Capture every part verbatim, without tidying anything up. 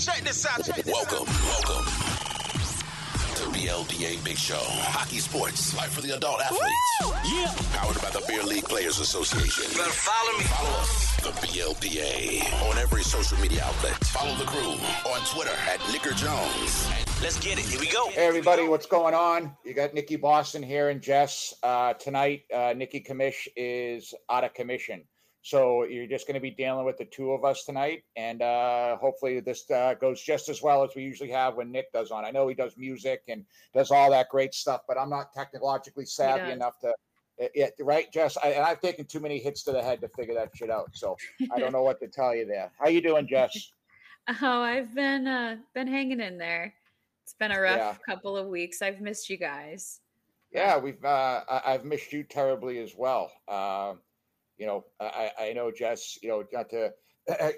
Check this out. Check this welcome, out. welcome to B L B A Big Show. Hockey sports, life for the adult athletes. Woo! Yeah. Powered by the Beer League Players Association. You better follow me. Follow us, the B L B A, on every social media outlet. Follow the crew on Twitter at Nicker Jones. Let's get it. Here we go. Hey, everybody, what's going on? You got Nikki Boston here and Jess. Uh, tonight, uh, Nikki Kamish is out of commission. So you're just going to be dealing with the two of us tonight, and uh, hopefully this uh, goes just as well as we usually have when Nick does on. I know he does music and does all that great stuff, but I'm not technologically savvy enough to uh, – right, Jess? I, and I've taken too many hits to the head to figure that shit out, so I don't know what to tell you there. How you doing, Jess? Oh, I've been uh, been hanging in there. It's been a rough yeah. couple of weeks. I've missed you guys. Yeah, we've uh, I've missed you terribly as well. Uh, You know, I, I know Jess, you know, got to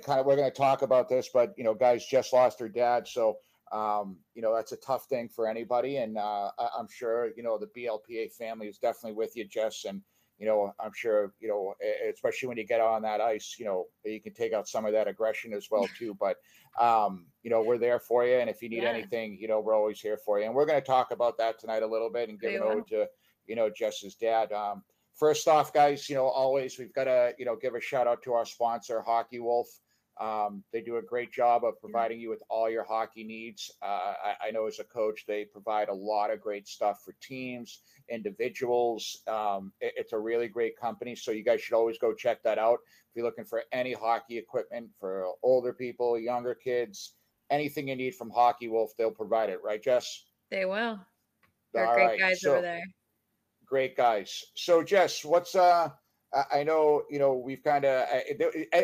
kind of, we're going to talk about this, but, you know, guys, Jess lost her dad. So, um, you know, that's a tough thing for anybody. And uh, I, I'm sure, you know, the B L P A family is definitely with you, Jess. And, you know, I'm sure, you know, especially when you get on that ice, you know, you can take out some of that aggression as well, too. But, um, you know, we're there for you. And if you need yeah. anything, you know, we're always here for you. And we're going to talk about that tonight a little bit and give it over to, you know, Jess's dad. Um, First off, guys, you know, always we've got to, you know, give a shout out to our sponsor, Hockey Wolf. Um, they do a great job of providing you with all your hockey needs. Uh, I, I know as a coach, they provide a lot of great stuff for teams, individuals. Um, it, it's a really great company. So you guys should always go check that out. If you're looking for any hockey equipment for older people, younger kids, anything you need from Hockey Wolf, they'll provide it. Right, Jess? They will. They're all great right. guys so, over there. Great guys. So Jess, what's uh? I know you know we've kind of.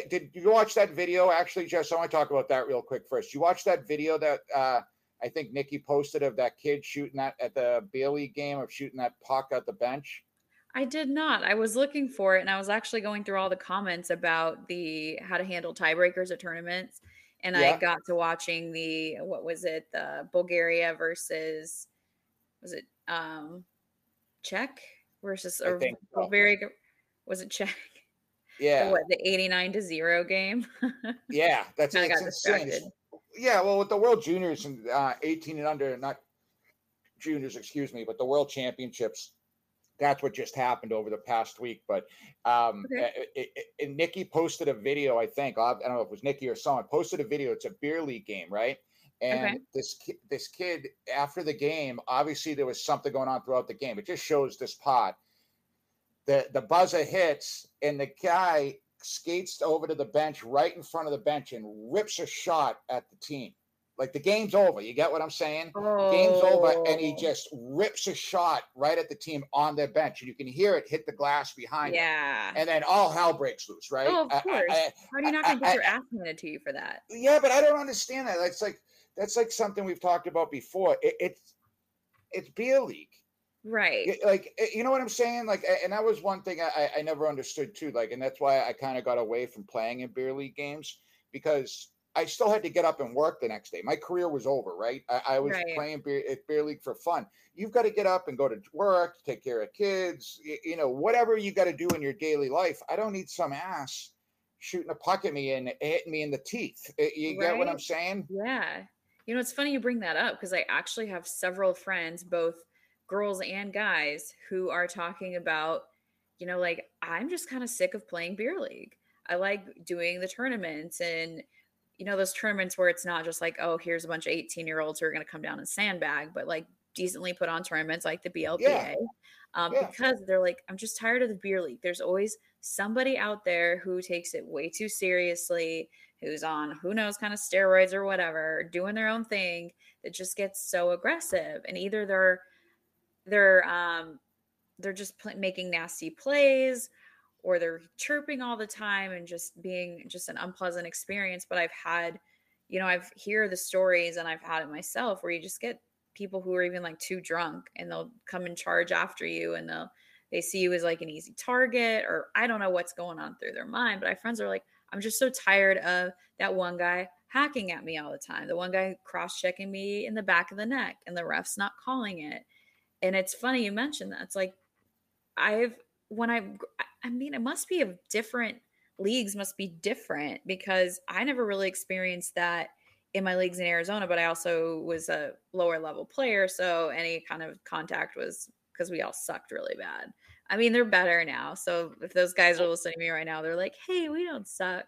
Did you watch that video? Actually, Jess, I want to talk about that real quick first. You watched that video that uh, I think Nikki posted of that kid shooting that at the Beer League game of shooting that puck at the bench. I did not. I was looking for it, and I was actually going through all the comments about the how to handle tiebreakers at tournaments, and yeah. I got to watching the what was it the Bulgaria versus was it um. Czech versus or Bulgaria so. Was it Czech? Yeah, what, the eighty-nine to zero game. Yeah, that's it's insane. It's, yeah, well, with the World Juniors and uh, eighteen and under, not juniors, excuse me, but the World Championships. That's what just happened over the past week. But um, okay. it, it, it, Nikki posted a video. I think I don't know if it was Nikki or someone posted a video. It's a beer league game, right? And okay. this ki- this kid, after the game, obviously there was something going on throughout the game. It just shows this pod. The the buzzer hits, and the guy skates over to the bench, right in front of the bench, and rips a shot at the team. Like, the game's over. You get what I'm saying? Oh. Game's over, and he just rips a shot right at the team on their bench, and you can hear it hit the glass behind yeah. him. And then all hell breaks loose, right? Oh, of I, course. I, I, How do you not going to get I, your ass handed to you for that? Yeah, but I don't understand that. It's like, that's like something we've talked about before. It, it's it's beer league, right? Like, you know what I'm saying? Like, and that was one thing I, I never understood too. Like, and that's why I kind of got away from playing in beer league games because I still had to get up and work the next day. My career was over, right? I, I was right. playing beer, beer league for fun. You've got to get up and go to work, take care of kids, you, you know, whatever you got to do in your daily life. I don't need some ass shooting a puck at me and hitting me in the teeth. You right? get what I'm saying? Yeah. You know, it's funny you bring that up because I actually have several friends, both girls and guys, who are talking about, you know, like, I'm just kind of sick of playing beer league. I like doing the tournaments and, you know, those tournaments where it's not just like, oh, here's a bunch of eighteen-year-olds who are going to come down and sandbag, but like decently put on tournaments like the B L P A yeah. Um, yeah. because they're like, I'm just tired of the beer league. There's always somebody out there who takes it way too seriously, who's on who knows kind of steroids or whatever, doing their own thing that just gets so aggressive. And either they're they're um, they're just pl- making nasty plays, or they're chirping all the time and just being just an unpleasant experience. But I've had, you know, I've hear the stories and I've had it myself where you just get people who are even like too drunk and they'll come and charge after you and they'll they see you as like an easy target, or I don't know what's going on through their mind. But my friends are like, I'm just so tired of that one guy hacking at me all the time. The one guy cross-checking me in the back of the neck and the ref's not calling it. And it's funny you mentioned that. It's like I've when I I mean, it must be of different leagues must be different because I never really experienced that in my leagues in Arizona, but I also was a lower level player. So any kind of contact was because we all sucked really bad. I mean, they're better now. So if those guys are listening to me right now, they're like, hey, we don't suck.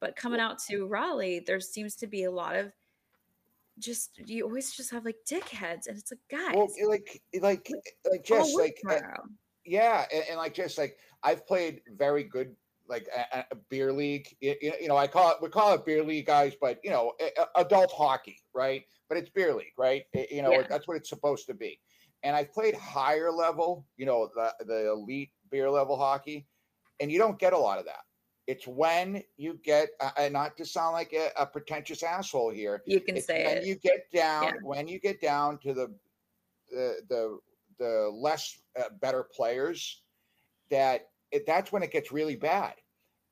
But coming out to Raleigh, there seems to be a lot of just, you always just have like dickheads. And it's like, guys. Well, like, like, like just like, uh, yeah. And, and like, just like, I've played very good, like a, a beer league, you, you know, I call it, we call it beer league guys, but you know, a, a, adult hockey, right? But it's beer league, right? It, you know, yeah. it, that's what it's supposed to be. And I've played higher level, you know, the, the elite beer level hockey, and you don't get a lot of that. It's when you get, uh, not to sound like a, a pretentious asshole here. You can it's say when it. When you get down, yeah. when you get down to the, the, the, the less uh, better players that, It, that's when it gets really bad.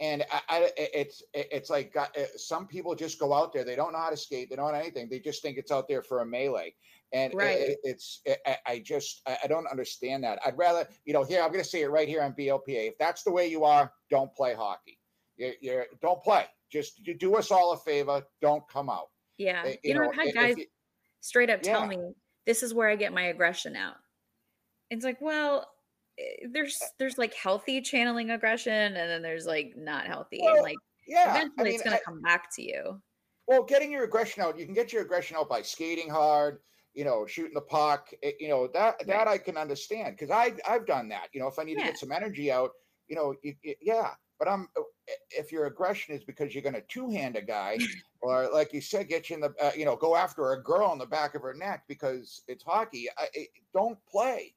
And I, I, it's it's like uh, some people just go out there. They don't know how to skate. They don't know anything. They just think it's out there for a melee. And right. it, it's I, I just I don't understand that. I'd rather, you know, here, I'm going to say it right here on B L P A. If that's the way you are, don't play hockey. You're, you're, don't play. Just you do us all a favor. Don't come out. Yeah. You, you know, I've had guys you, straight up yeah. tell me, this is where I get my aggression out. It's like, well, there's there's like healthy channeling aggression, and then there's like not healthy. Well, and like yeah, eventually I mean, it's gonna I, come back to you. Well, getting your aggression out, you can get your aggression out by skating hard, you know, shooting the puck. It, you know that right. that I can understand because I I've done that. You know, if I need yeah. to get some energy out, you know, it, it, yeah. But I'm if your aggression is because you're gonna two hand a guy, or like you said, get you in the uh, you know go after a girl in the back of her neck because it's hockey. I, it, don't play.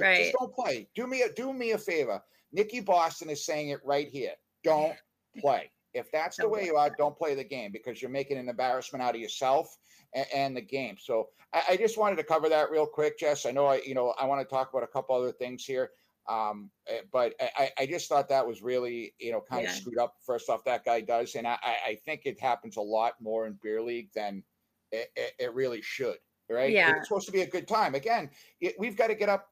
Right. Just don't play. Do me a do me a favor. Nikki Boston is saying it right here. Don't play. If that's the way you are, don't play the game because you're making an embarrassment out of yourself and, and the game. So I, I just wanted to cover that real quick, Jess. I know I you know I want to talk about a couple other things here, um, but I, I just thought that was really you know kind yeah. of screwed up. First off, that guy does, and I, I think it happens a lot more in beer league than it, it, it really should. Right? Yeah. It's supposed to be a good time. Again, it, we've got to get up.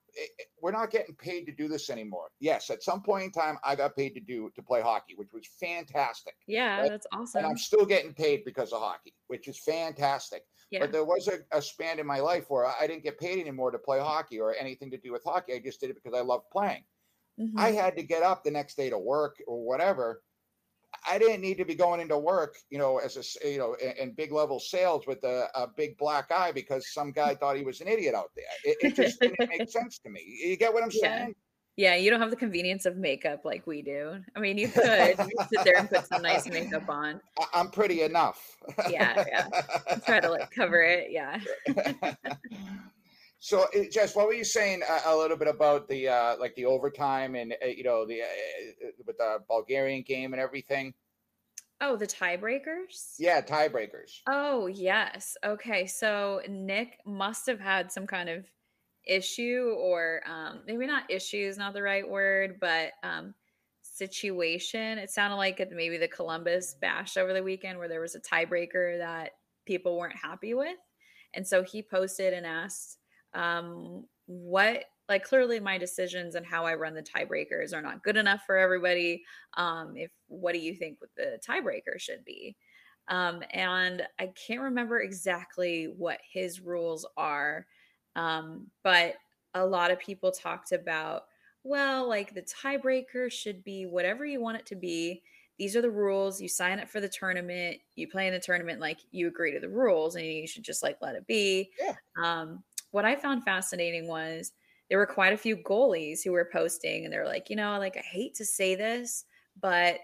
We're not getting paid to do this anymore. Yes, at some point in time, I got paid to do to play hockey, which was fantastic. Yeah, right? That's awesome. And I'm still getting paid because of hockey, which is fantastic. Yeah. But there was a, a span in my life where I didn't get paid anymore to play hockey or anything to do with hockey. I just did it because I loved playing. Mm-hmm. I had to get up the next day to work or whatever. I didn't need to be going into work, you know, as a, you know, in, in big level sales with a, a big black eye because some guy thought he was an idiot out there. It, it just didn't make sense to me. You get what I'm yeah. saying? Yeah. You don't have the convenience of makeup like we do. I mean, you could sit there and put some nice makeup on. I'm pretty enough. yeah. Yeah. I'll try to like cover it. Yeah. So, Jess, what were you saying a, a little bit about the uh, like the overtime and uh, you know the uh, with the Bulgarian game and everything? Oh, the tiebreakers? Yeah, tiebreakers. Oh yes. Okay, so Nick must have had some kind of issue, or um, maybe not issue is not the right word, but um, situation. It sounded like maybe the Columbus Bash over the weekend, where there was a tiebreaker that people weren't happy with, and so he posted and asked. Um, what, like clearly my decisions and how I run the tiebreakers are not good enough for everybody. Um, if, what do you think the tiebreaker should be? Um, and I can't remember exactly what his rules are. Um, but a lot of people talked about, well, like the tiebreaker should be whatever you want it to be. These are the rules. You sign up for the tournament, you play in the tournament, like you agree to the rules and you should just like, let it be. Yeah. Um, What I found fascinating was there were quite a few goalies who were posting and they're like, you know, like, I hate to say this, but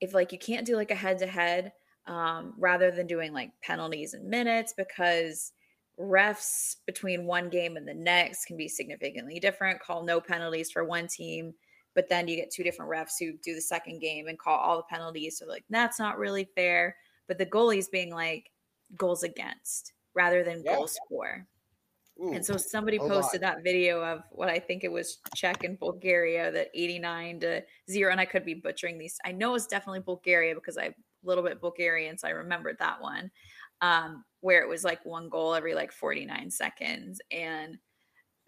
if like, you can't do like a head to head, um, rather than doing like penalties and minutes, because refs between one game and the next can be significantly different, call no penalties for one team, but then you get two different refs who do the second game and call all the penalties. So like, that's not really fair, but the goalies being like goals against rather than yeah. goal score. Ooh, and so somebody posted that video of what I think it was Czech and Bulgaria, that eighty-nine to zero. And I could be butchering these. I know it's definitely Bulgaria because I'm a little bit Bulgarian. So I remembered that one um, where it was like one goal every like forty-nine seconds. And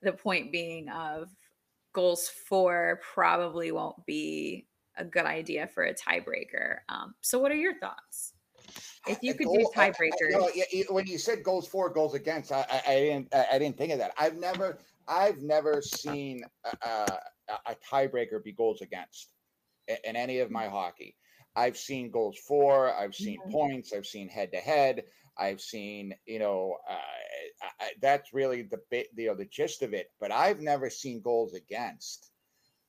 the point being of goals for probably won't be a good idea for a tiebreaker. Um, so what are your thoughts? If you could goal, do tiebreakers, you know, when you said goals for, goals against, I, I, I didn't, I didn't think of that. I've never, I've never seen a, a, a tiebreaker be goals against in, in any of my hockey. I've seen goals for, I've seen yeah. points, I've seen head to head, I've seen, you know, uh, I, that's really the bit, you know, the gist of it. But I've never seen goals against.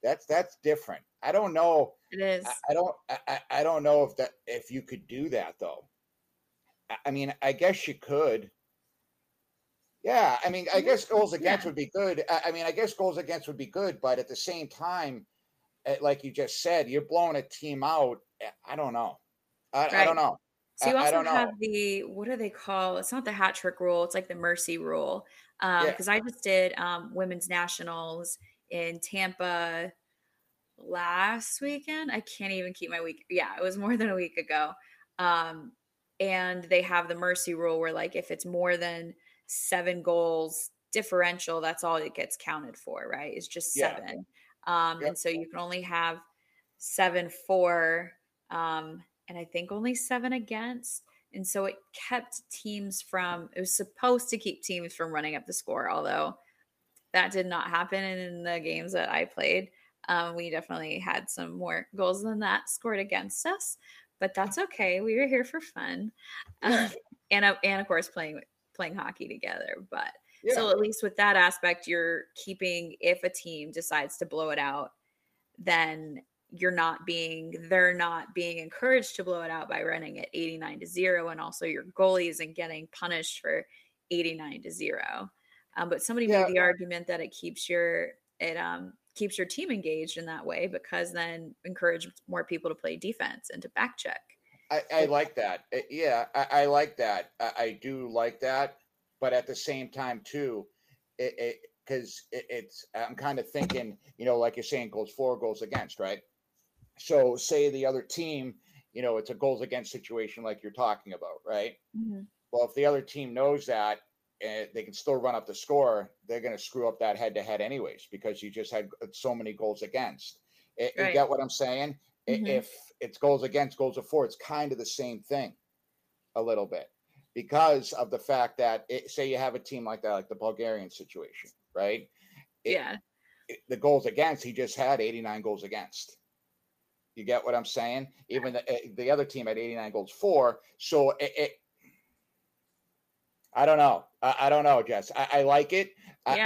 That's that's different. I don't know. It is. I, I don't. I, I don't know if that if you could do that though. I mean, I guess you could. Yeah, I mean, I guess goals against yeah. would be good. I mean, I guess goals against would be good, but at the same time, like you just said, you're blowing a team out. I don't know. I, right. I don't know. So you also I don't have know. the, what do they call, it's not the hat trick rule. It's like the mercy rule. Because um, yeah. I just did um, women's nationals in Tampa last weekend. I can't even keep my week. Yeah, it was more than a week ago. Um And they have the mercy rule where, like, if it's more than seven goals differential, that's all it gets counted for, right? It's just yeah. seven. Um, yep. And so you can only have seven for, um, and I think only seven against. And so it kept teams from – it was supposed to keep teams from running up the score, although that did not happen in the games that I played. Um, we definitely had some more goals than that scored against us. But that's okay. We were here for fun, um, and uh, and of course playing playing hockey together. But yeah. so at least with that aspect, you're keeping. If a team decides to blow it out, then you're not being. They're not being encouraged to blow it out by running at eighty-nine to zero, and also your goalie isn't getting punished for eighty-nine to zero. Um, but somebody yeah. made the argument that it keeps your it um. keeps your team engaged in that way, because then encourage more people to play defense and to back check. I, I like that. Yeah. I, I like that. I, I do like that, but at the same time too, it, it cause it, it's, I'm kind of thinking, you know, like you're saying, goals for, goals against, right? So say the other team, you know, it's a goals against situation like you're talking about, right? Mm-hmm. Well, if the other team knows that, and they can still run up the score, they're going to screw up that head to head anyways, because you just had so many goals against. It, right. You get what I'm saying? Mm-hmm. If it's goals against, goals for, it's kind of the same thing a little bit, because of the fact that it, say you have a team like that, like the Bulgarian situation, right? It, yeah. It, the goals against, he just had eighty-nine goals against. You get what I'm saying? Even the, the other team had eighty-nine goals for. So it, it I don't know. I, I don't know, Jess. I, I like it because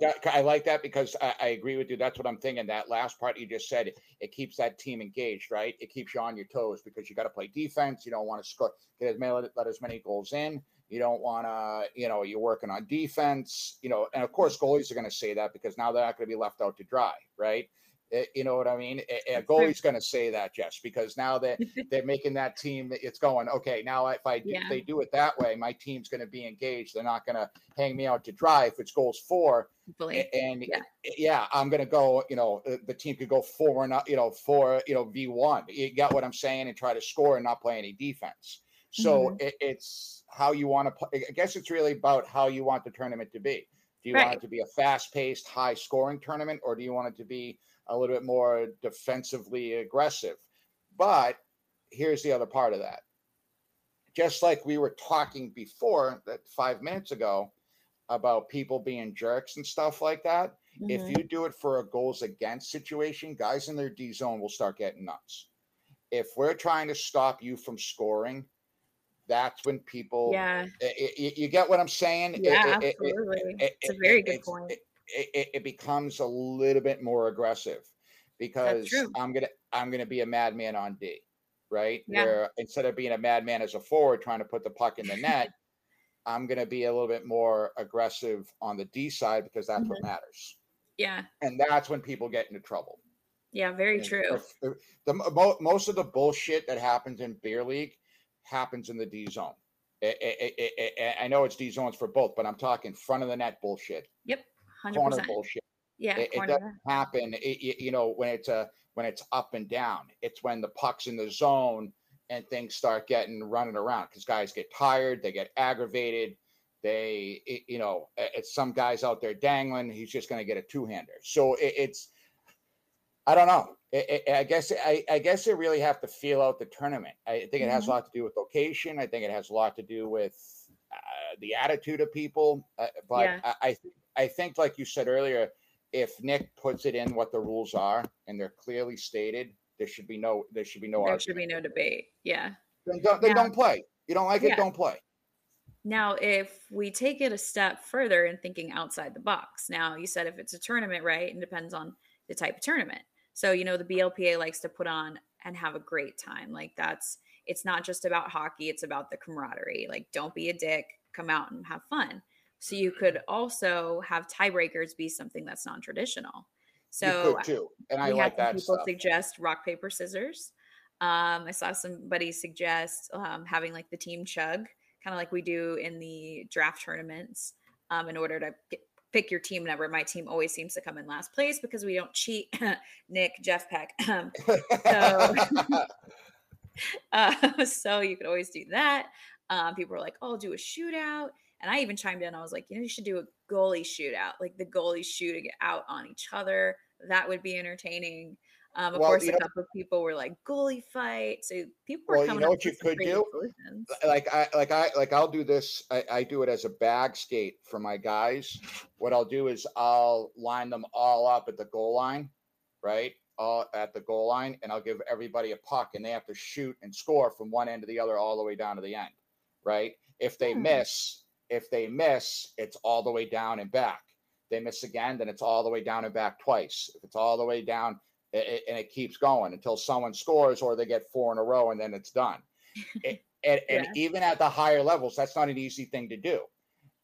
yeah. I, I like that because I, I agree with you. That's what I'm thinking. That last part you just said, it, it keeps that team engaged, right? It keeps you on your toes because you got to play defense. You don't want to score, get as many, let as many goals in. You don't want to, you know, you're working on defense, you know, and of course goalies are going to say that because now they're not going to be left out to dry, right? It, you know what I mean? A, a goalie's going to say that, Jess, because now they're, they're making that team, it's going, okay, now if I do, yeah. they do it that way, my team's going to be engaged. They're not going to hang me out to dry if it's goals for. Believe. And, yeah. yeah, I'm going to go, you know, the team could go four and not, you know, four, you know, V one. You got what I'm saying? And try to score and not play any defense. So mm-hmm. it, it's how you want to play. I guess it's really about how you want the tournament to be. Do you right. want it to be a fast-paced, high-scoring tournament, or do you want it to be a little bit more defensively aggressive? But here's the other part of that. Just like we were talking before, that five minutes ago, about people being jerks and stuff like that, mm-hmm. if you do it for a goals against situation, guys in their D zone will start getting nuts. If we're trying to stop you from scoring, that's when people, yeah. it, it, you get what I'm saying? Yeah, it, absolutely. It, it, it's it, a very it, good point. It, It, it becomes a little bit more aggressive because I'm gonna I'm gonna be a madman on D, right? Yeah. Where instead of being a madman as a forward trying to put the puck in the net, I'm gonna be a little bit more aggressive on the D side because that's mm-hmm. what matters. Yeah, and that's when people get into trouble. Yeah, very and true. The, the, the most of the bullshit that happens in beer league happens in the D zone. It, it, it, it, I know it's D zones for both, but I'm talking front of the net bullshit. Yep. Corner bullshit. Yeah, it, corner. It doesn't happen. It, it, you know, when it's uh, when it's up and down, it's when the puck's in the zone and things start getting running around because guys get tired, they get aggravated, they, it, you know, it's some guys out there dangling. He's just going to get a two hander. So it, it's I don't know. I, I, I guess I, I guess they really have to feel out the tournament. I think it has mm-hmm. a lot to do with location. I think it has a lot to do with uh, the attitude of people. Uh, but yeah. I, I, th- I think, like you said earlier, if Nick puts it in what the rules are and they're clearly stated, there should be no there should be no there argument. should be no debate. Yeah. Then don't, then now, don't play. You don't like it, yeah. don't play. Now, if we take it a step further and thinking outside the box, now you said if it's a tournament, right, and depends on the type of tournament. So, you know, the B L P A likes to put on and have a great time. Like that's, it's not just about hockey. It's about the camaraderie. Like don't be a dick, come out and have fun. So you could also have tiebreakers be something that's non-traditional. So you could too. And I like that people stuff. Suggest rock, paper, scissors. Um, I saw somebody suggest um, having like the team chug, kind of like we do in the draft tournaments um, in order to get, pick your team number. My team always seems to come in last place because we don't cheat. Nick, Jeff Peck. Um, so, uh, so you could always do that. Um, people were like, oh, I'll do a shootout. And I even chimed in. I was like, you know, you should do a goalie shootout, like the goalies shooting out on each other. That would be entertaining. Um, of well, course, a know, couple of people were like goalie fight. So people were well, coming. You know what you could do? Solutions. Like I, like I, like I'll do this. I, I do it as a bag skate for my guys. What I'll do is I'll line them all up at the goal line, right? All at the goal line, and I'll give everybody a puck, and they have to shoot and score from one end to the other, all the way down to the end, right? If they hmm. miss, if they miss, it's all the way down and back. They miss again, then it's all the way down and back twice. If it's all the way down. It, and it keeps going until someone scores or they get four in a row and then it's done. It, and, yeah. and even at the higher levels, that's not an easy thing to do.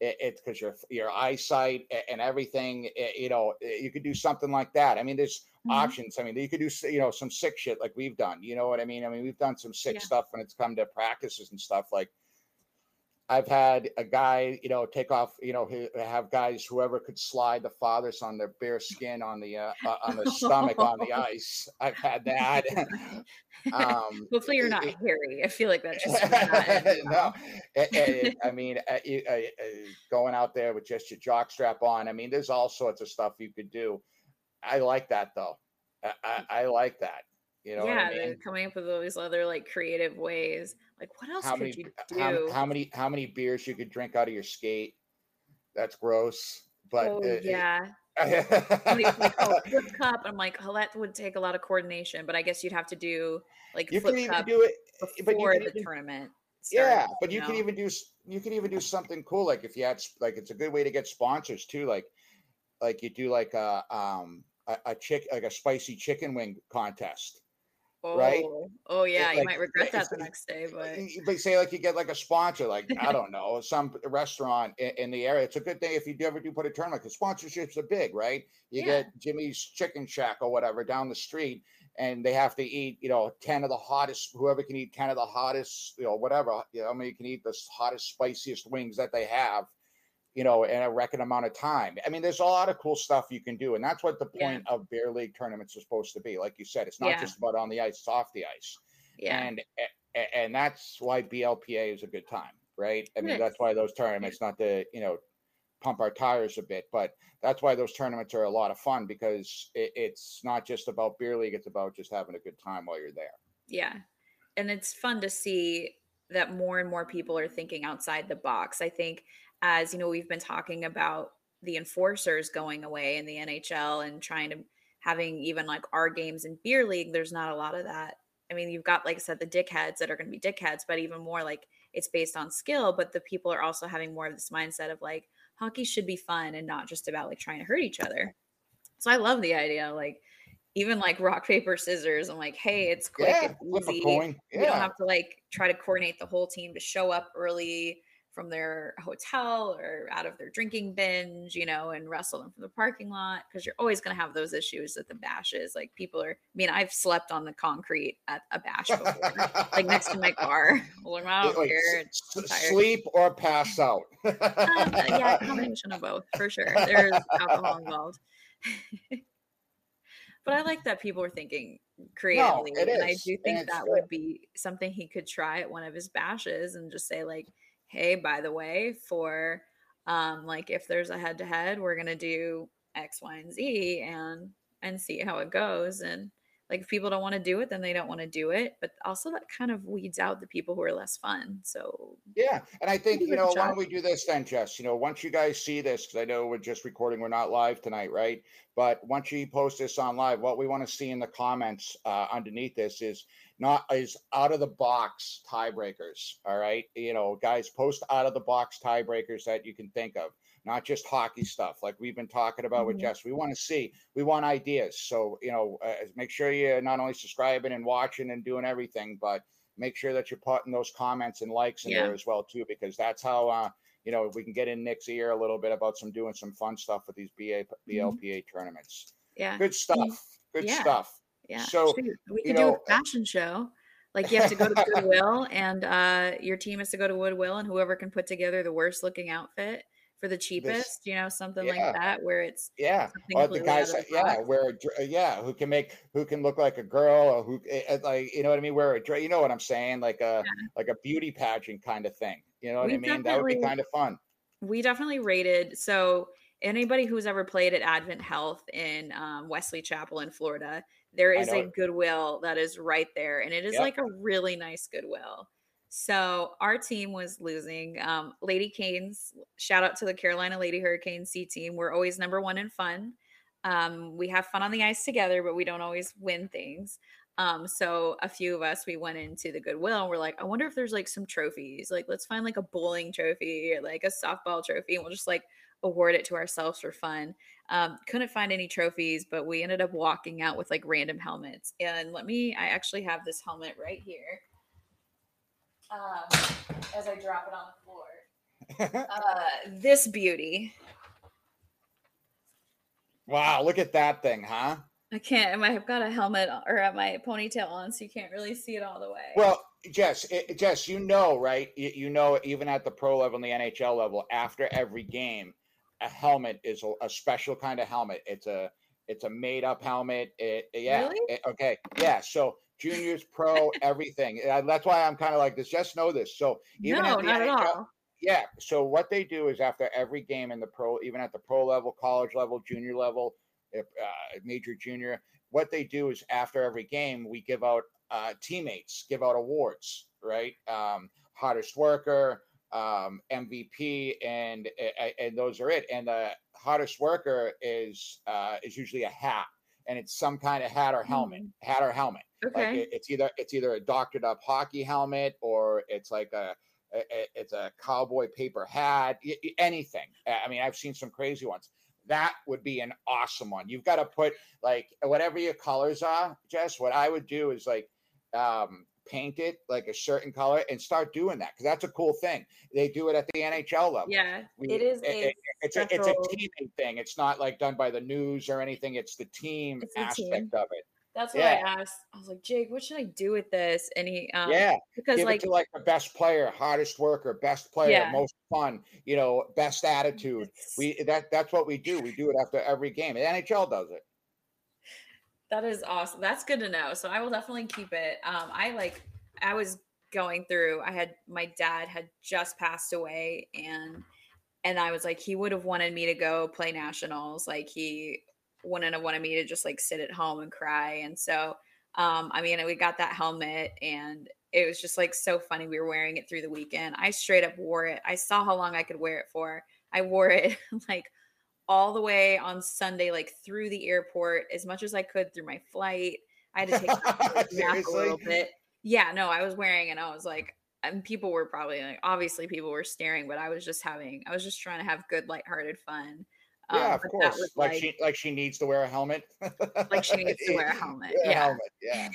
It's it, because your your eyesight and everything, it, you know, you could do something like that. I mean, there's mm-hmm. options. I mean, you could do, you know, some sick shit like we've done. You know what I mean? I mean, we've done some sick yeah. stuff when it's come to practices and stuff. Like I've had a guy, you know, take off, you know, have guys, whoever could slide the fathers on their bare skin on the, uh, on the stomach, on the ice. I've had that. um, Hopefully you're not it, hairy. I feel like that's just not no. it, it, I mean, uh, uh, uh, going out there with just your jock strap on. I mean, there's all sorts of stuff you could do. I like that though. I, I, I like that. You know, yeah, I mean? They're coming up with all these other like creative ways. Like, what else how could many, you do? How, how many how many beers you could drink out of your skate? That's gross, but oh, uh, yeah, like, like oh, flip cup. I'm like, oh, that would take a lot of coordination, but I guess you'd have to do like you flip can even cup do it before the even, tournament. Started, yeah, but you, you know? Can even do you can even do something cool. Like if you had like it's a good way to get sponsors too. Like like you do like a um a, a chick like a spicy chicken wing contest. Oh, right. Oh yeah, like, you might regret that the next day. But but say like you get like a sponsor, like I don't know, some restaurant in, in the area. It's a good thing if you ever do put a tournament because sponsorships are big, right? You yeah. get Jimmy's Chicken Shack or whatever down the street, and they have to eat, you know, ten of the hottest. Whoever can eat ten of the hottest, you know, whatever. You know, I mean, you can eat the hottest, spiciest wings that they have, you know, in a record amount of time. I mean, there's a lot of cool stuff you can do. And that's what the point yeah. of beer league tournaments are supposed to be. Like you said, it's not yeah. just about on the ice, it's off the ice. Yeah. And, and that's why B L P A is a good time, right? I mean, that's why those tournaments, not to, you know, pump our tires a bit, but that's why those tournaments are a lot of fun because it, it's not just about beer league. It's about just having a good time while you're there. Yeah. And it's fun to see that more and more people are thinking outside the box. I think, as you know, we've been talking about the enforcers going away in the N H L and trying to having even like our games in beer league. There's not a lot of that. I mean, you've got, like I said, the dickheads that are going to be dickheads, but even more like it's based on skill, but the people are also having more of this mindset of like hockey should be fun and not just about like trying to hurt each other. So I love the idea. Like even like rock, paper, scissors. I'm like, hey, it's quick. Yeah, it's easy. Yeah. You don't have to like try to coordinate the whole team to show up early from their hotel or out of their drinking binge, you know, and wrestle them from the parking lot. Cause you're always going to have those issues at the bashes. Like people are, I mean, I've slept on the concrete at a bash before, like next to my car. Well, I'm out Wait, here. S- sleep or pass out. um, yeah. Combination of both for sure. There's alcohol involved, but I like that people are thinking creatively. No, it is. And I do think that would be something he could try at one of his bashes and just say like, hey, by the way, for um, like if there's a head to head, we're going to do X, Y, and Z. And and see how it goes. And like, if people don't want to do it, then they don't want to do it. But also that kind of weeds out the people who are less fun. So yeah. And I think, you know, why don't we do this then, Jess? You know, once you guys see this, because I know we're just recording, we're not live tonight, right? But once you post this on live, what we want to see in the comments uh, underneath this is not is out of the box tiebreakers. All right. You know, guys, post out of the box tiebreakers that you can think of. Not just hockey stuff like we've been talking about mm-hmm. with Jess. We want to see, we want ideas. So, you know, uh, make sure you're not only subscribing and watching and doing everything, but make sure that you're putting those comments and likes in yeah. there as well too, because that's how, uh, you know, we can get in Nick's ear a little bit about some doing some fun stuff with these B L P A mm-hmm. tournaments. Yeah. Good stuff. Good yeah. stuff. Yeah. So we can do know, a fashion show. Like you have to go to Goodwill and uh, your team has to go to Goodwill and whoever can put together the worst looking outfit for the cheapest, this, you know, something yeah. like that, where it's yeah, or the guys, the yeah, where yeah, who can make who can look like a girl, or who like you know what I mean, wear a you know what I'm saying, like a yeah. like a beauty pageant kind of thing, you know what we I mean? That would be kind of fun. We definitely rated so. Anybody who's ever played at Advent Health in um, Wesley Chapel in Florida, there is a Goodwill that is right there, and it is yep. like a really nice Goodwill. So our team was losing. Um, Lady Canes, shout out to the Carolina Lady Hurricane C team. We're always number one in fun. Um, we have fun on the ice together, but we don't always win things. Um, so a few of us, we went into the Goodwill and we're like, I wonder if there's like some trophies, like let's find like a bowling trophy or like a softball trophy. And we'll just like award it to ourselves for fun. Um, couldn't find any trophies, but we ended up walking out with like random helmets. And let me, I actually have this helmet right here. Um, as I drop it on the floor, uh, this beauty. Wow. Look at that thing, huh? I can't, I've got a helmet or my ponytail on, so you can't really see it all the way. Well, Jess, it, Jess, you know, right. You, you know, even at the pro level and the N H L level, after every game, a helmet is a, a special kind of helmet. It's a, it's a made up helmet. It, yeah. Really? It, okay. Yeah. So, juniors, pro, everything. That's why I'm kind of like this. Just know this. So even no, at the not N H L, at all. Yeah. So what they do is after every game in the pro, even at the pro level, college level, junior level, uh, major, junior, what they do is after every game, we give out uh, teammates, give out awards, right? Um, hardest worker, um, M V P, and and those are it. And the hardest worker is uh, is usually a hat. And it's some kind of hat or helmet, mm. hat or helmet. Okay. Like it, it's either it's either a doctored up hockey helmet or it's like a, a it's a cowboy paper hat. Y- anything. I mean, I've seen some crazy ones. That would be an awesome one. You've got to put like whatever your colors are, Jess. What I would do is like um, paint it like a certain color and start doing that because that's a cool thing. They do it at the N H L level. Yeah, we, it is. It, it, It's a, it's a teammate thing. It's not like done by the news or anything. It's the team it's the aspect team. of it. That's what yeah. I asked. I was like, Jake, what should I do with this? And he, um, yeah, because give like, it to like the best player, hardest worker, best player, yeah. most fun, you know, best attitude. It's, we that that's what we do. We do it after every game. The N H L does it. That is awesome. That's good to know. So I will definitely keep it. Um, I like. I was going through. I had my dad had just passed away, and. And I was like, he would have wanted me to go play nationals. Like he wouldn't have wanted me to just like sit at home and cry. And so, um, I mean, we got that helmet and it was just like so funny. We were wearing it through the weekend. I straight up wore it. I saw how long I could wear it for. I wore it like all the way on Sunday, like through the airport, as much as I could through my flight. I had to take nap a little bit. Yeah, no, I was wearing it and I was like, and people were probably like, obviously people were staring, but I was just having, I was just trying to have good, lighthearted fun. Um, yeah, of course. Like, like she, like she needs to wear a helmet. Like she needs to wear a helmet. Yeah. A helmet. Yeah.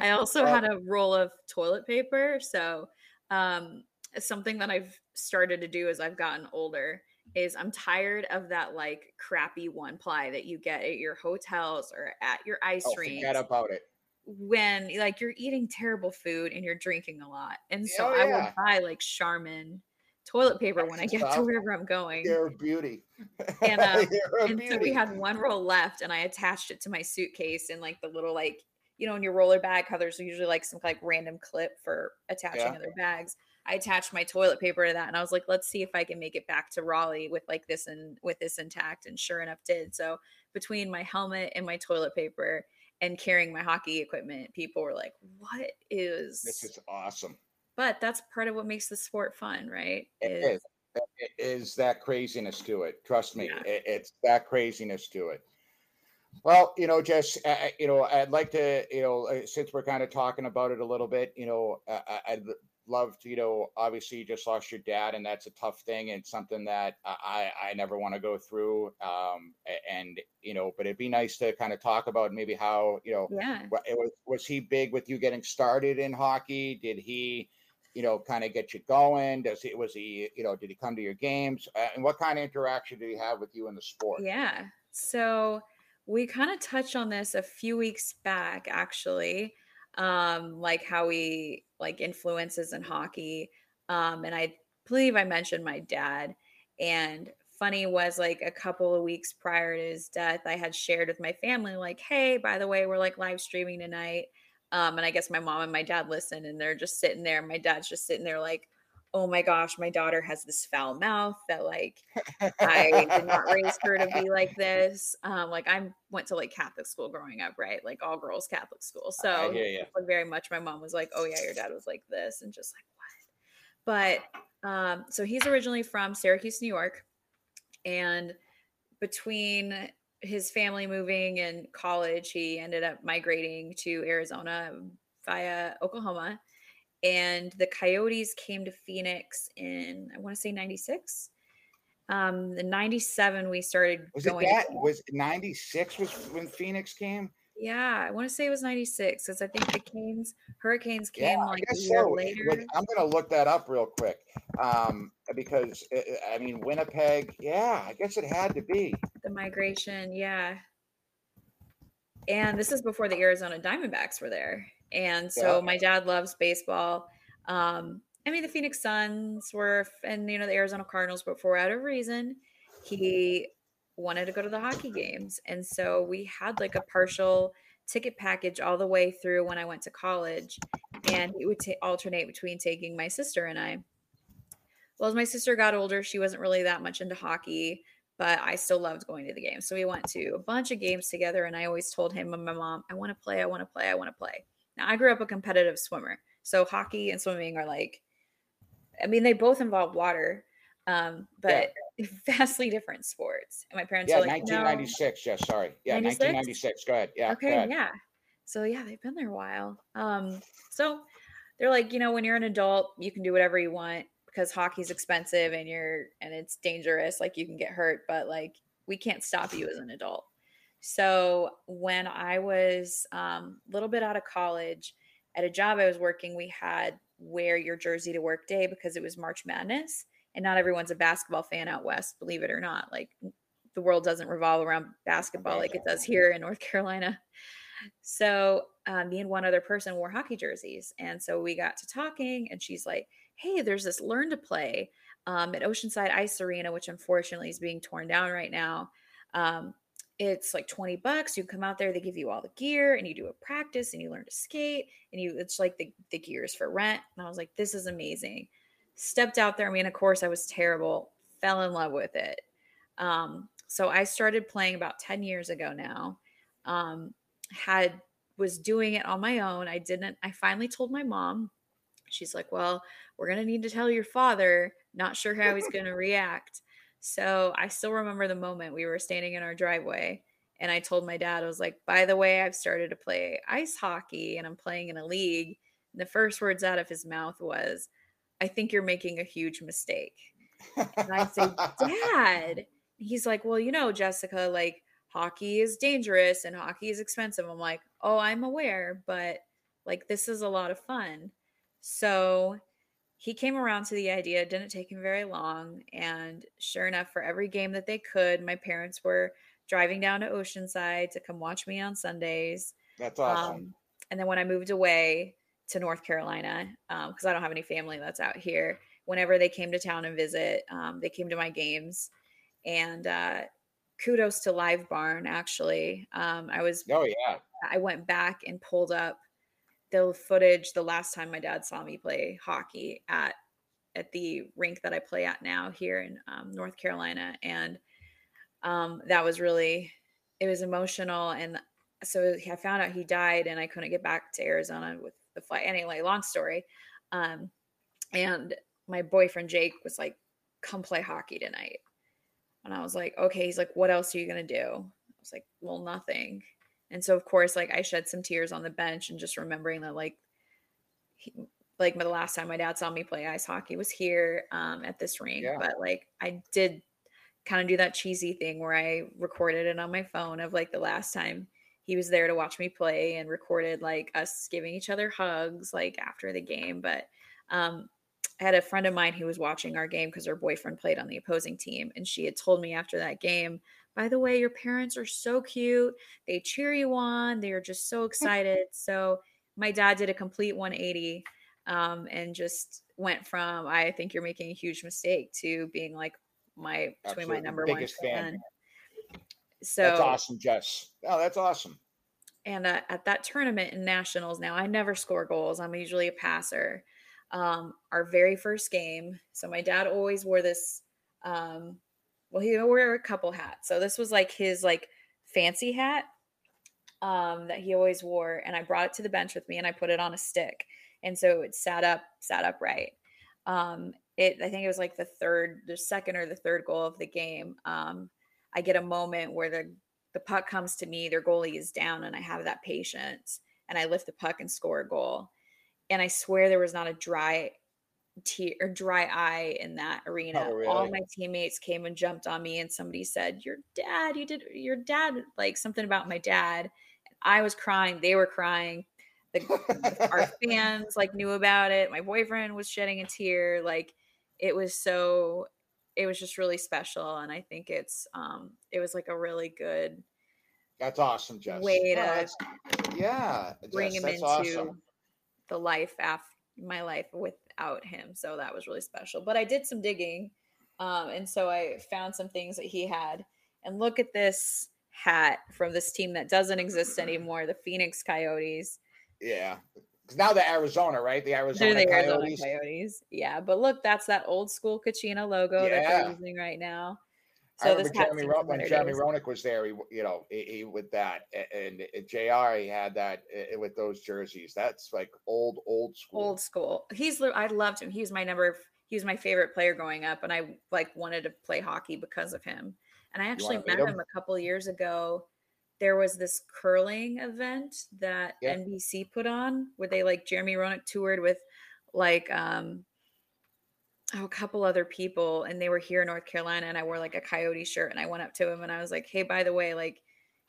I also had a roll of toilet paper. So um, something that I've started to do as I've gotten older is I'm tired of that like crappy one ply that you get at your hotels or at your ice oh, rink. Forget about it. When like you're eating terrible food and you're drinking a lot. And so oh, yeah. I will buy like Charmin toilet paper That's when I get tough. to wherever I'm going. You're a beauty. And, um, you're a and beauty. So we had one roll left and I attached it to my suitcase and like the little, like, you know, in your roller bag, how there's usually like some like random clip for attaching yeah. other bags. I attached my toilet paper to that. And I was like, let's see if I can make it back to Raleigh with like this and with this intact. And sure enough did. So between my helmet and my toilet paper and carrying my hockey equipment, people were like, what is this? Is awesome. But that's part of what makes the sport fun, right? Is, it is. It is that craziness to it. Trust me. Yeah. It, it's that craziness to it. Well, you know, Jess, uh, you know, I'd like to, you know, uh, since we're kind of talking about it a little bit, you know, uh, I'd love to, you know, obviously you just lost your dad, and that's a tough thing, and something that I, I never want to go through. Um, and, you know, but it'd be nice to kind of talk about maybe how, you know, yeah. it was, was he big with you getting started in hockey? Did he, you know, kind of get you going? Does he, was he, you know, did he come to your games? Uh, and what kind of interaction did he have with you in the sport? Yeah. So we kind of touched on this a few weeks back, actually, um, like how we like influences in hockey. Um, and I believe I mentioned my dad. And funny was, like, a couple of weeks prior to his death, I had shared with my family, like, hey, by the way, we're like live streaming tonight. Um, and I guess my mom and my dad listened, and they're just sitting there. My dad's just sitting there like, oh my gosh, my daughter has this foul mouth that, like, I did not raise her to be like this. Um, like, I went to like Catholic school growing up, right? Like all girls Catholic school. So like, very much my mom was like, oh yeah, your dad was like this. And just like, what? But um, so he's originally from Syracuse, New York. And between his family moving and college, he ended up migrating to Arizona via Oklahoma. And the Coyotes came to Phoenix in, I want to say ninety-six. Um, in ninety-seven, we started was going. It that, was ninety-six was when Phoenix came? Yeah, I want to say it was ninety-six, because I think the Canes, Hurricanes came yeah, like a year so. later. I'm going to look that up real quick, um, because, I mean, Winnipeg, yeah, I guess it had to be. The migration, yeah. And this is before the Arizona Diamondbacks were there. And so yeah. my dad loves baseball. Um, I mean, the Phoenix Suns were, and, you know, the Arizona Cardinals, but for whatever reason, he wanted to go to the hockey games. And so we had like a partial ticket package all the way through when I went to college, and it would t- alternate between taking my sister and I. Well, as my sister got older, she wasn't really that much into hockey, but I still loved going to the games. So we went to a bunch of games together, and I always told him and my mom, I want to play, I want to play, I want to play. Now, I grew up a competitive swimmer, so hockey and swimming are like, I mean, they both involve water, um, but yeah. vastly different sports. And my parents yeah, were like, nineteen ninety-six, no. yeah, sorry. Yeah, ninety-six? nineteen ninety-six, go ahead. Yeah, okay, go ahead. yeah. So, yeah, they've been there a while. Um, so they're like, you know, when you're an adult, you can do whatever you want, because hockey's expensive and you're and it's dangerous. Like, you can get hurt, but, like, we can't stop you as an adult. So when I was a um, little bit out of college, at a job I was working, we had wear your jersey to work day, because it was March Madness, and not everyone's a basketball fan out West, believe it or not. Like, the world doesn't revolve around basketball like it does here in North Carolina. So um, me and one other person wore hockey jerseys. And so we got to talking, and she's like, hey, there's this learn to play um, at Oceanside Ice Arena, which unfortunately is being torn down right now. Um, It's like twenty bucks. You can come out there. They give you all the gear, and you do a practice, and you learn to skate, and you, it's like the, the gear is for rent. And I was like, this is amazing. Stepped out there. I mean, of course I was terrible, fell in love with it. Um, so I started playing about ten years ago now, um, had, was doing it on my own. I didn't, I finally told my mom. She's like, well, we're going to need to tell your father. Not sure how he's going to react. So I still remember the moment we were standing in our driveway, and I told my dad, I was like, by the way, I've started to play ice hockey, and I'm playing in a league. And the first words out of his mouth was, I think you're making a huge mistake. And I said, Dad. He's like, well, you know, Jessica, like, hockey is dangerous and hockey is expensive. I'm like, oh, I'm aware, but, like, this is a lot of fun. So he came around to the idea, didn't take him very long. And sure enough, for every game that they could, my parents were driving down to Oceanside to come watch me on Sundays. That's awesome. Um, and then when I moved away to North Carolina, um, because I don't have any family that's out here, whenever they came to town and visit, um, they came to my games. And uh, kudos to Live Barn, actually. Um, I was, oh, yeah. I went back and pulled up the footage the last time my dad saw me play hockey at at the rink that I play at now here in um, North Carolina. And um, that was really it was emotional. And so I found out he died and I couldn't get back to Arizona with the flight. Anyway, long story. Um, and my boyfriend, Jake, was like, come play hockey tonight. And I was like, okay. He's like, what else are you going to do? I was like, well, nothing. And so of course, like I shed some tears on the bench and just remembering that like, he, like the last time my dad saw me play ice hockey was here um, at this rink. Yeah. But like I did kind of do that cheesy thing where I recorded it on my phone of like the last time he was there to watch me play and recorded like us giving each other hugs, like after the game. But um, I had a friend of mine who was watching our game because her boyfriend played on the opposing team. And she had told me after that game, by the way, your parents are so cute. They cheer you on. They are just so excited. So my dad did a complete one eighty um, and just went from, I think you're making a huge mistake to being like my, between my number one fan. So that's awesome, Jess. Oh, that's awesome. And uh, at that tournament in nationals now, I never score goals. I'm usually a passer. Um, our very first game. So my dad always wore this, um, well, he wore a couple hats. So this was like his like fancy hat, um, that he always wore. And I brought it to the bench with me and I put it on a stick. And so it sat up, sat upright. Um, it, I think it was like the third, the second or the third goal of the game. Um, I get a moment where the, the puck comes to me, their goalie is down and I have that patience and I lift the puck and score a goal. And I swear there was not a dry tear or dry eye in that arena. Oh, really? All my teammates came and jumped on me and somebody said, your dad, you did your dad, like something about my dad. And I was crying. They were crying. The, our fans like knew about it. My boyfriend was shedding a tear. Like it was so, it was just really special. And I think it's, um, it was like a really good, that's awesome, Jess. Way to oh, yeah, bring Jess, him that's into awesome. The life after my life without him. So that was really special, but I did some digging. Um, and so I found some things that he had and look at this hat from this team that doesn't exist anymore. The Phoenix Coyotes. Yeah. Cause now the Arizona, right? The Arizona, the Coyotes. Arizona Coyotes. Yeah. But look, that's that old school Kachina logo yeah. that they're using right now. So I remember this Jeremy Ro- when Jeremy Roenick was there, he, you know, he, he with that and, and J R, he had that it, with those jerseys. That's like old, old school. Old school. He's, I loved him. He was my number. He was my favorite player growing up, and I like wanted to play hockey because of him. And I actually met him? him a couple years ago. There was this curling event that yeah. N B C put on where they like Jeremy Roenick toured with like um, oh, a couple other people and they were here in North Carolina and I wore like a Coyote shirt and I went up to him and I was like, hey, by the way, like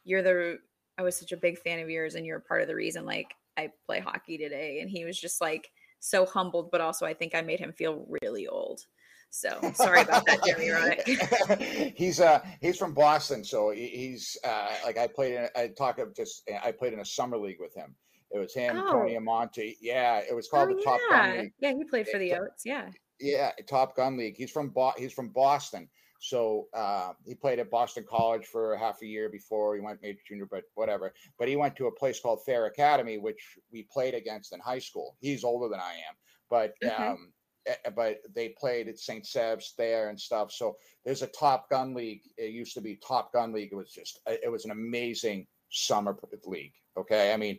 you're the, I was such a big fan of yours and you're part of the reason like I play hockey today. And he was just like so humbled, but also I think I made him feel really old. So sorry about that, Jeremy Roenick. he's uh he's from Boston, so he, he's uh like I played in I talked of just I played in a summer league with him. It was him, oh. Tony Amonte. Yeah, it was called oh, the yeah. Top Gun League. Yeah, he played for the it, Oats. Yeah, yeah, Top Gun League. He's from Bo- he's from Boston, so uh, he played at Boston College for half a year before he went major junior, but whatever. But he went to a place called Fair Academy, which we played against in high school. He's older than I am, but. Okay. um But they played at Saint Seb's there and stuff. So there's a Top Gun League. It used to be Top Gun League. It was just, it was an amazing summer league. Okay. I mean,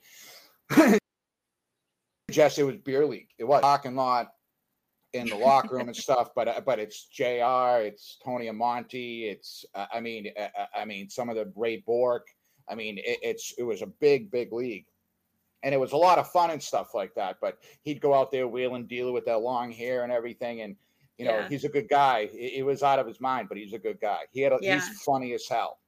Jess, it was beer league. It was talking a lot in the locker room and stuff, but, but it's J R, it's Tony Amonte. It's, uh, I mean, uh, I mean, some of the Ray Bourque. I mean, it, it's, it was a big, big league. And it was a lot of fun and stuff like that. But he'd go out there wheel and deal with that long hair and everything. And, you know, yeah. he's a good guy. He was out of his mind, but he's a good guy. He had a, yeah. He's funny as hell.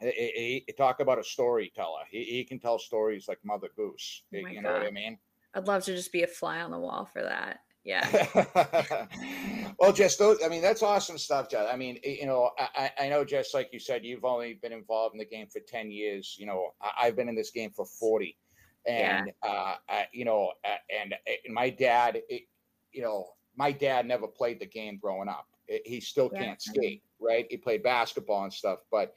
He, he, talk about a storyteller. He, he can tell stories like Mother Goose. Oh you know God. What I mean? I'd love to just be a fly on the wall for that. Yeah. Well, Jess, those, I mean, that's awesome stuff, Jess. I mean, you know, I, I know, Jess, like you said, you've only been involved in the game for ten years. You know, I, I've been in this game for forty. And, yeah. uh, I, you know, uh, and, and my dad, it, you know, my dad never played the game growing up. It, he still yeah. can't skate, right? He played basketball and stuff, but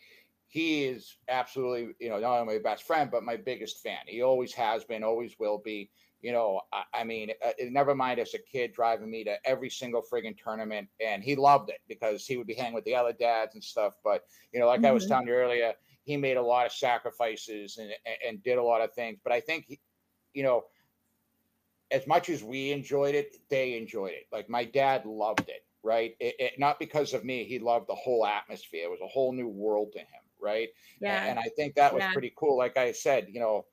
he is absolutely, you know, not only my best friend, but my biggest fan. He always has been, always will be, you know, I, I mean, uh, never mind as a kid driving me to every single friggin' tournament. And he loved it because he would be hanging with the other dads and stuff. But, you know, like mm-hmm. I was telling you earlier, he made a lot of sacrifices and, and did a lot of things. But I think, he, you know, as much as we enjoyed it, they enjoyed it. Like, my dad loved it, right? It, it, not because of me. He loved the whole atmosphere. It was a whole new world to him, right? Yeah. And, and I think that was yeah. pretty cool. Like I said, you know,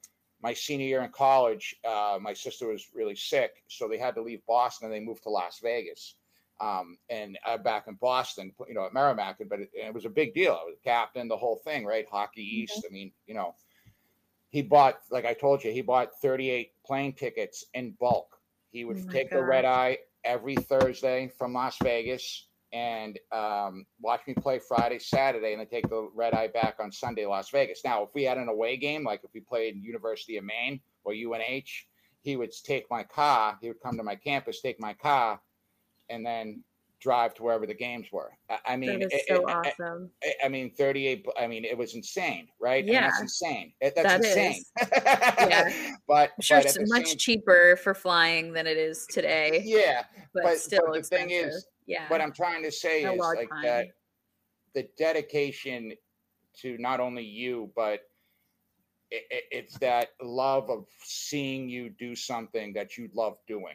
my senior year in college, uh, my sister was really sick. So they had to leave Boston and they moved to Las Vegas. Um, and uh, back in Boston, you know, at Merrimack, but it, it was a big deal. I was captain, the whole thing, right? Hockey East. Mm-hmm. I mean, you know, he bought, like I told you, he bought thirty-eight plane tickets in bulk. He would oh take God. the red eye every Thursday from Las Vegas and um, watch me play Friday, Saturday, and then take the red eye back on Sunday, Las Vegas. Now, if we had an away game, like if we played University of Maine or U N H, he would take my car. He would come to my campus, take my car, and then drive to wherever the games were. I mean, that is so it, awesome. I, I mean, thirty-eight. I mean, it was insane, right? Yeah, I mean, that's insane. That's that insane. yeah, but I'm sure but it's much same, cheaper for flying than it is today. Yeah, but, but still, but the expensive. thing is, yeah. What I'm trying to say a is like time. that the dedication to not only you, but it, it, it's that love of seeing you do something that you love doing.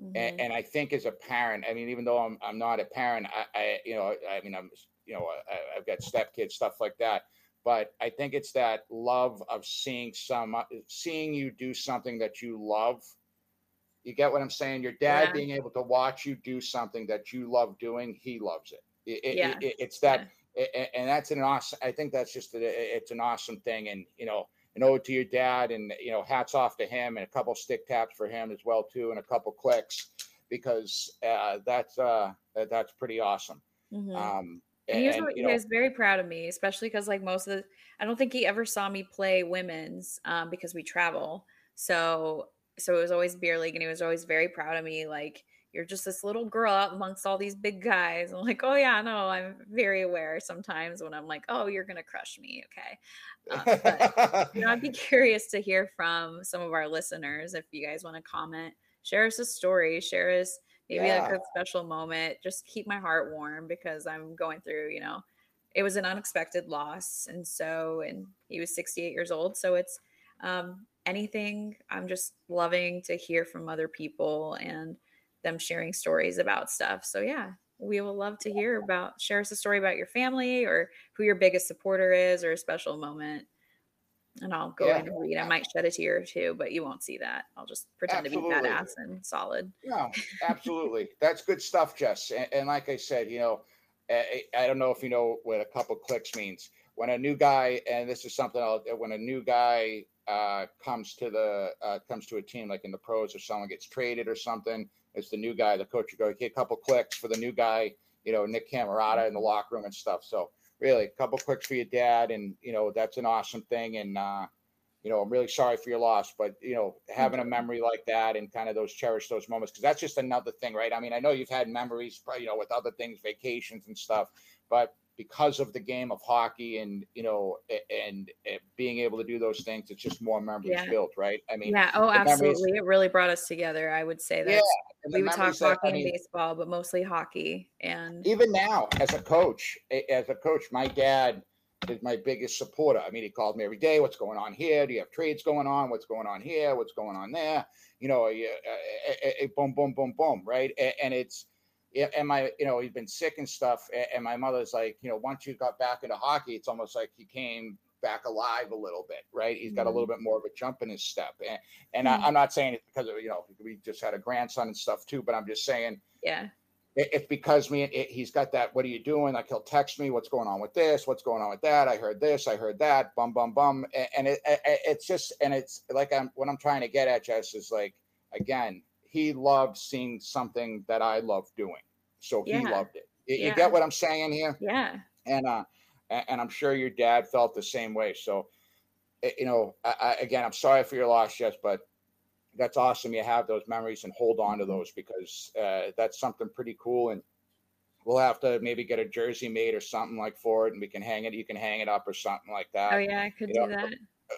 Mm-hmm. And, and I think as a parent, I mean, even though I'm I'm not a parent, I, I you know, I mean, I'm, you know, I, I've got stepkids, stuff like that. But I think it's that love of seeing some, seeing you do something that you love. You get what I'm saying? Your dad yeah. being able to watch you do something that you love doing, he loves it. it, it, yeah. it it's that, yeah. it, and that's an awesome, I think that's just, a, it's an awesome thing. And, you know, an ode to your dad, and you know, hats off to him, and a couple stick taps for him as well too, and a couple clicks, because uh, that's uh, that's pretty awesome. Mm-hmm. Um, and, and, what, you know, he was very proud of me, especially because like most of the, I don't think he ever saw me play women's um, because we travel, so so it was always beer league, and he was always very proud of me. Like, you're just this little girl out amongst all these big guys. I'm like, oh yeah, no, I'm very aware sometimes when I'm like, oh, you're going to crush me. Okay. Um, but, you know, I'd be curious to hear from some of our listeners. If you guys want to comment, share us a story, share us maybe yeah. like a special moment, just keep my heart warm because I'm going through, you know, it was an unexpected loss. And so, and he was sixty-eight years old. So it's um, anything. I'm just loving to hear from other people and them sharing stories about stuff. So yeah, we will love to hear about, share us a story about your family or who your biggest supporter is or a special moment. And I'll go yeah. in and read. I might shed a tear or two, but you won't see that. I'll just pretend absolutely. to be badass and solid. No, absolutely. That's good stuff, Jess. And, and like I said, you know, I, I don't know if you know what a couple clicks means. When a new guy, and this is something I'll, when a new guy uh, comes to the, uh, comes to a team, like in the pros, or someone gets traded or something, it's the new guy, the coach would go, okay, a couple clicks for the new guy, you know, Nick Camerata in the locker room and stuff. So really a couple clicks for your dad. And, you know, that's an awesome thing. And, uh, you know, I'm really sorry for your loss, but, you know, having a memory like that and kind of those cherish those moments, because that's just another thing, right? I mean, I know you've had memories, you know, with other things, vacations and stuff, but because of the game of hockey and, you know, and, and being able to do those things, it's just more memories yeah. built, right? I mean, yeah. Oh, absolutely. Memories, it really brought us together. I would say that yeah. we would talk hockey I mean, and baseball, but mostly hockey. And even now as a coach, as a coach, my dad is my biggest supporter. I mean, he called me every day. What's going on here? Do you have trades going on? What's going on here? What's going on there? You know, you, uh, uh, uh, boom, boom, boom, boom. Right. And, and it's, Yeah, and my, you know, he's been sick and stuff. And my mother's like, you know, once you got back into hockey, it's almost like he came back alive a little bit, right? He's got mm-hmm. a little bit more of a jump in his step. And, and mm-hmm. I, I'm not saying it because, of, you know, we just had a grandson and stuff too, but I'm just saying, yeah, it, it's because me, it, he's got that, what are you doing? Like he'll text me, what's going on with this? What's going on with that? I heard this, I heard that, bum, bum, bum. And, and it, it, it's just, and it's like, I'm, what I'm trying to get at, Jess, is like, again, he loved seeing something that I love doing. So he yeah. loved it. You yeah. get what I'm saying here? Yeah. And, uh, and I'm sure your dad felt the same way. So, you know, I, I, again, I'm sorry for your loss, Jess, but that's awesome. You have those memories and hold on to those because, uh, that's something pretty cool. And we'll have to maybe get a jersey made or something like for it, and we can hang it, you can hang it up or something like that. Oh yeah. I could you do know, that.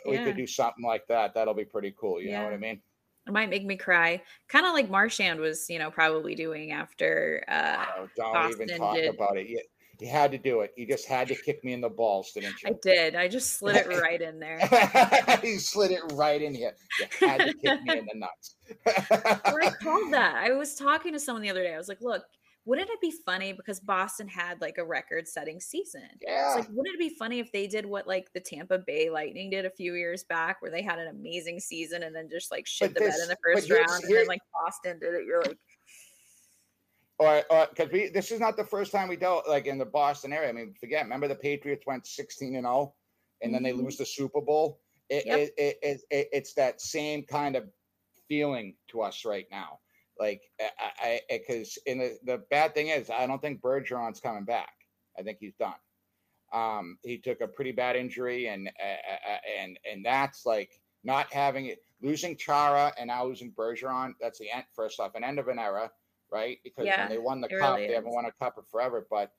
We yeah. could do something like that. That'll be pretty cool. You yeah. know what I mean? It might make me cry, kind of like Marchand was, you know, probably doing after uh, oh, don't Boston even talk did. about it. Yeah. You had to do it. You just had to kick me in the balls, didn't you? I did. I just slid it right in there. You slid it right in here. You had to kick me in the nuts. I called that. I was talking to someone the other day. I was like, look, wouldn't it be funny, because Boston had like a record-setting season. Yeah. It's like, wouldn't it be funny if they did what like the Tampa Bay Lightning did a few years back, where they had an amazing season and then just like shit but the this, bed in the first round, and then like Boston did it. You're like, or because we this is not the first time we dealt like in the Boston area. I mean, forget. Remember the Patriots went sixteen and zero, and then they lose the Super Bowl. It, yep. it, it, it, it it's that same kind of feeling to us right now. Like, I, because in the, the bad thing is, I don't think Bergeron's coming back. I think he's done. Um, he took a pretty bad injury, and uh, and and that's like not having it, losing Chara and now losing Bergeron. That's the end. First off, an end of an era, right? Because yeah, when they won the cup, really they haven't won a cup in forever. But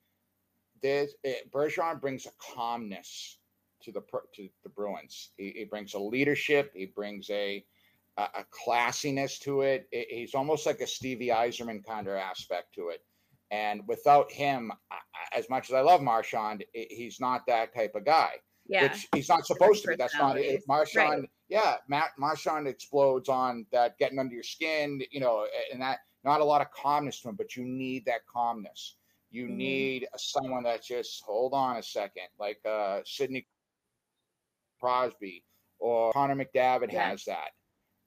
there's it, Bergeron brings a calmness to the to the Bruins. He, he brings a leadership. He brings a a classiness to it. He's almost like a Stevie Yzerman kind of aspect to it. And without him, as much as I love Marchand, he's not that type of guy. Yeah. Which he's not supposed to be. That's not it. Marchand, right. yeah, Matt, Marchand explodes on that getting under your skin, you know, and that not a lot of calmness to him, but you need that calmness. You mm-hmm. need someone that just, hold on a second, like uh, Sidney Crosby or Connor McDavid yeah. has that.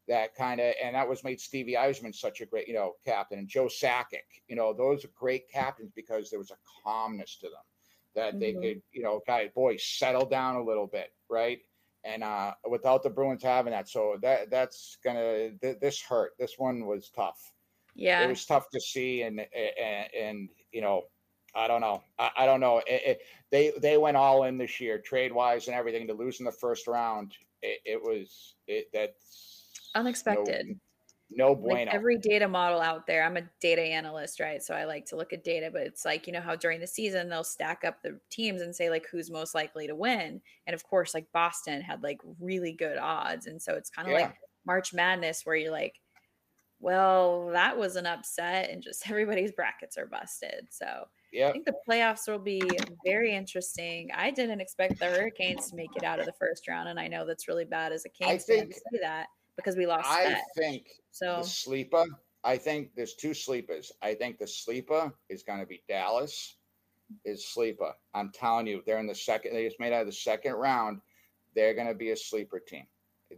That kind of, and that was made Stevie Yzerman such a great, you know, captain, and Joe Sakic, you know, those are great captains because there was a calmness to them that mm-hmm. they could, you know, guy, boy, settle down a little bit, right? And uh, without the Bruins having that, so that that's gonna th- this hurt. This one was tough. Yeah, it was tough to see, and and, and you know, I don't know, I, I don't know. It, it, they they went all in this year, trade wise and everything. To lose in the first round, it, it was it that's. Unexpected. No, no bueno. Like every data model out there. I'm a data analyst, right? So I like to look at data, but it's like, you know how during the season they'll stack up the teams and say like who's most likely to win. And of course, like Boston had like really good odds. And so it's kind of yeah. like March Madness where you're like, well, that was an upset and just everybody's brackets are busted. So yeah. I think the playoffs will be very interesting. I didn't expect the Hurricanes to make it out of the first round. And I know that's really bad as a Canes fan to say that. Because we lost I that. think so. The sleeper, I think there's two sleepers. I think the sleeper is going to be Dallas is sleeper. I'm telling you, they're in the second. They just made out of the second round. They're going to be a sleeper team.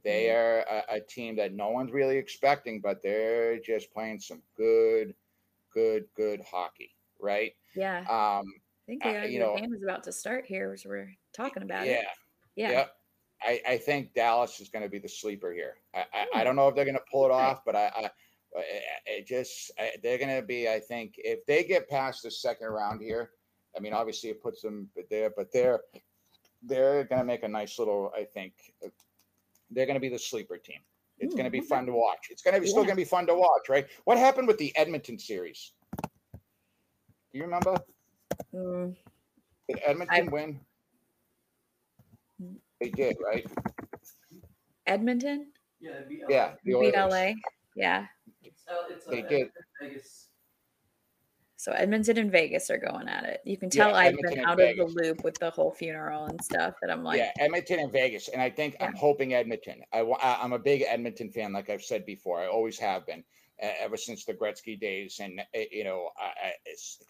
They mm-hmm. are a, a team that no one's really expecting, but they're just playing some good, good, good hockey. Right. Yeah. Um, I think the uh, you know, game is about to start here. So we're talking about yeah, it. Yeah. Yeah. Yep. I, I think Dallas is going to be the sleeper here. I, I, I don't know if they're going to pull it off, but I, I it just I, they're going to be. I think if they get past the second round here, I mean, obviously it puts them there, but they're they're going to make a nice little. I think they're going to be the sleeper team. It's mm, going to be okay. fun to watch. It's going to be yeah. still going to be fun to watch, right? What happened with the Edmonton series? Do you remember? Mm, Did Edmonton I, win? They did, right? Edmonton? Yeah, beat L A. Yeah, the beat L A. Yeah. So it's they did. Vegas. So Edmonton and Vegas are going at it. You can tell yeah, I've Edmonton been out Vegas. of the loop with the whole funeral and stuff that I'm like. Yeah, Edmonton and Vegas. And I think yeah. I'm hoping Edmonton. I, I'm a big Edmonton fan, like I've said before. I always have been uh, ever since the Gretzky days. And, uh, you know, I, I,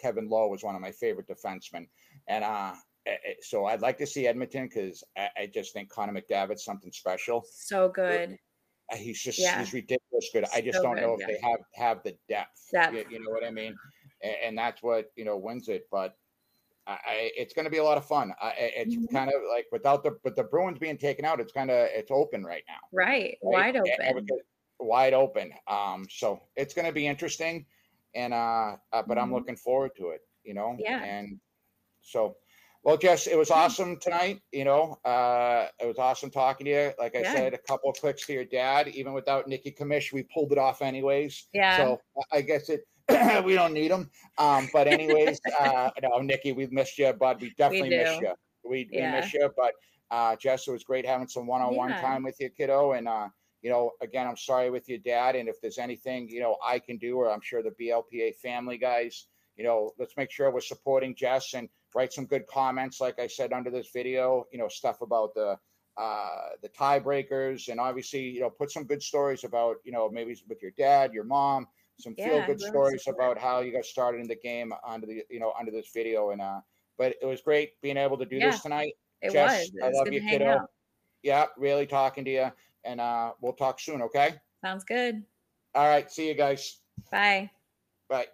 Kevin Lowe was one of my favorite defensemen. And, uh, so I'd like to see Edmonton because I, I just think Connor McDavid's something special. So good. He's just yeah. he's ridiculous good. I just so don't good, know if yeah. they have, have the depth. depth. You, you know what I mean? And, and that's what, you know, wins it. But I, I, it's going to be a lot of fun. I, it's mm-hmm. kind of like without the but the Bruins being taken out, it's kind of it's open right now. Right, right? wide open. Wide open. Um, so it's going to be interesting, and uh, uh but mm-hmm. I'm looking forward to it. You know. Yeah. And so. Well, Jess, it was awesome tonight. You know, uh, it was awesome talking to you. Like I yeah. said, a couple of clicks to your dad, even without Nikki Kamish, we pulled it off anyways. Yeah. So I guess it, we don't need them. Um, but anyways, uh, no, Nikki, we missed you, bud. We definitely we miss you. We, yeah. we miss you. But uh, Jess, it was great having some one-on-one yeah. time with you, kiddo. And, uh, you know, again, I'm sorry with your dad. And if there's anything, you know, I can do, or I'm sure the B L P A family guys you know, let's make sure we're supporting Jess and write some good comments, like I said, under this video, you know, stuff about the uh, the tiebreakers, and obviously, you know, put some good stories about, you know, maybe with your dad, your mom, some yeah, feel good stories support. about how you got started in the game under the, you know, under this video. And, uh, but it was great being able to do yeah, this tonight. It Jess, was. It I was love you, kiddo. Out. Yeah. Really talking to you, and uh, we'll talk soon. Okay. Sounds good. All right. See you guys. Bye. Bye.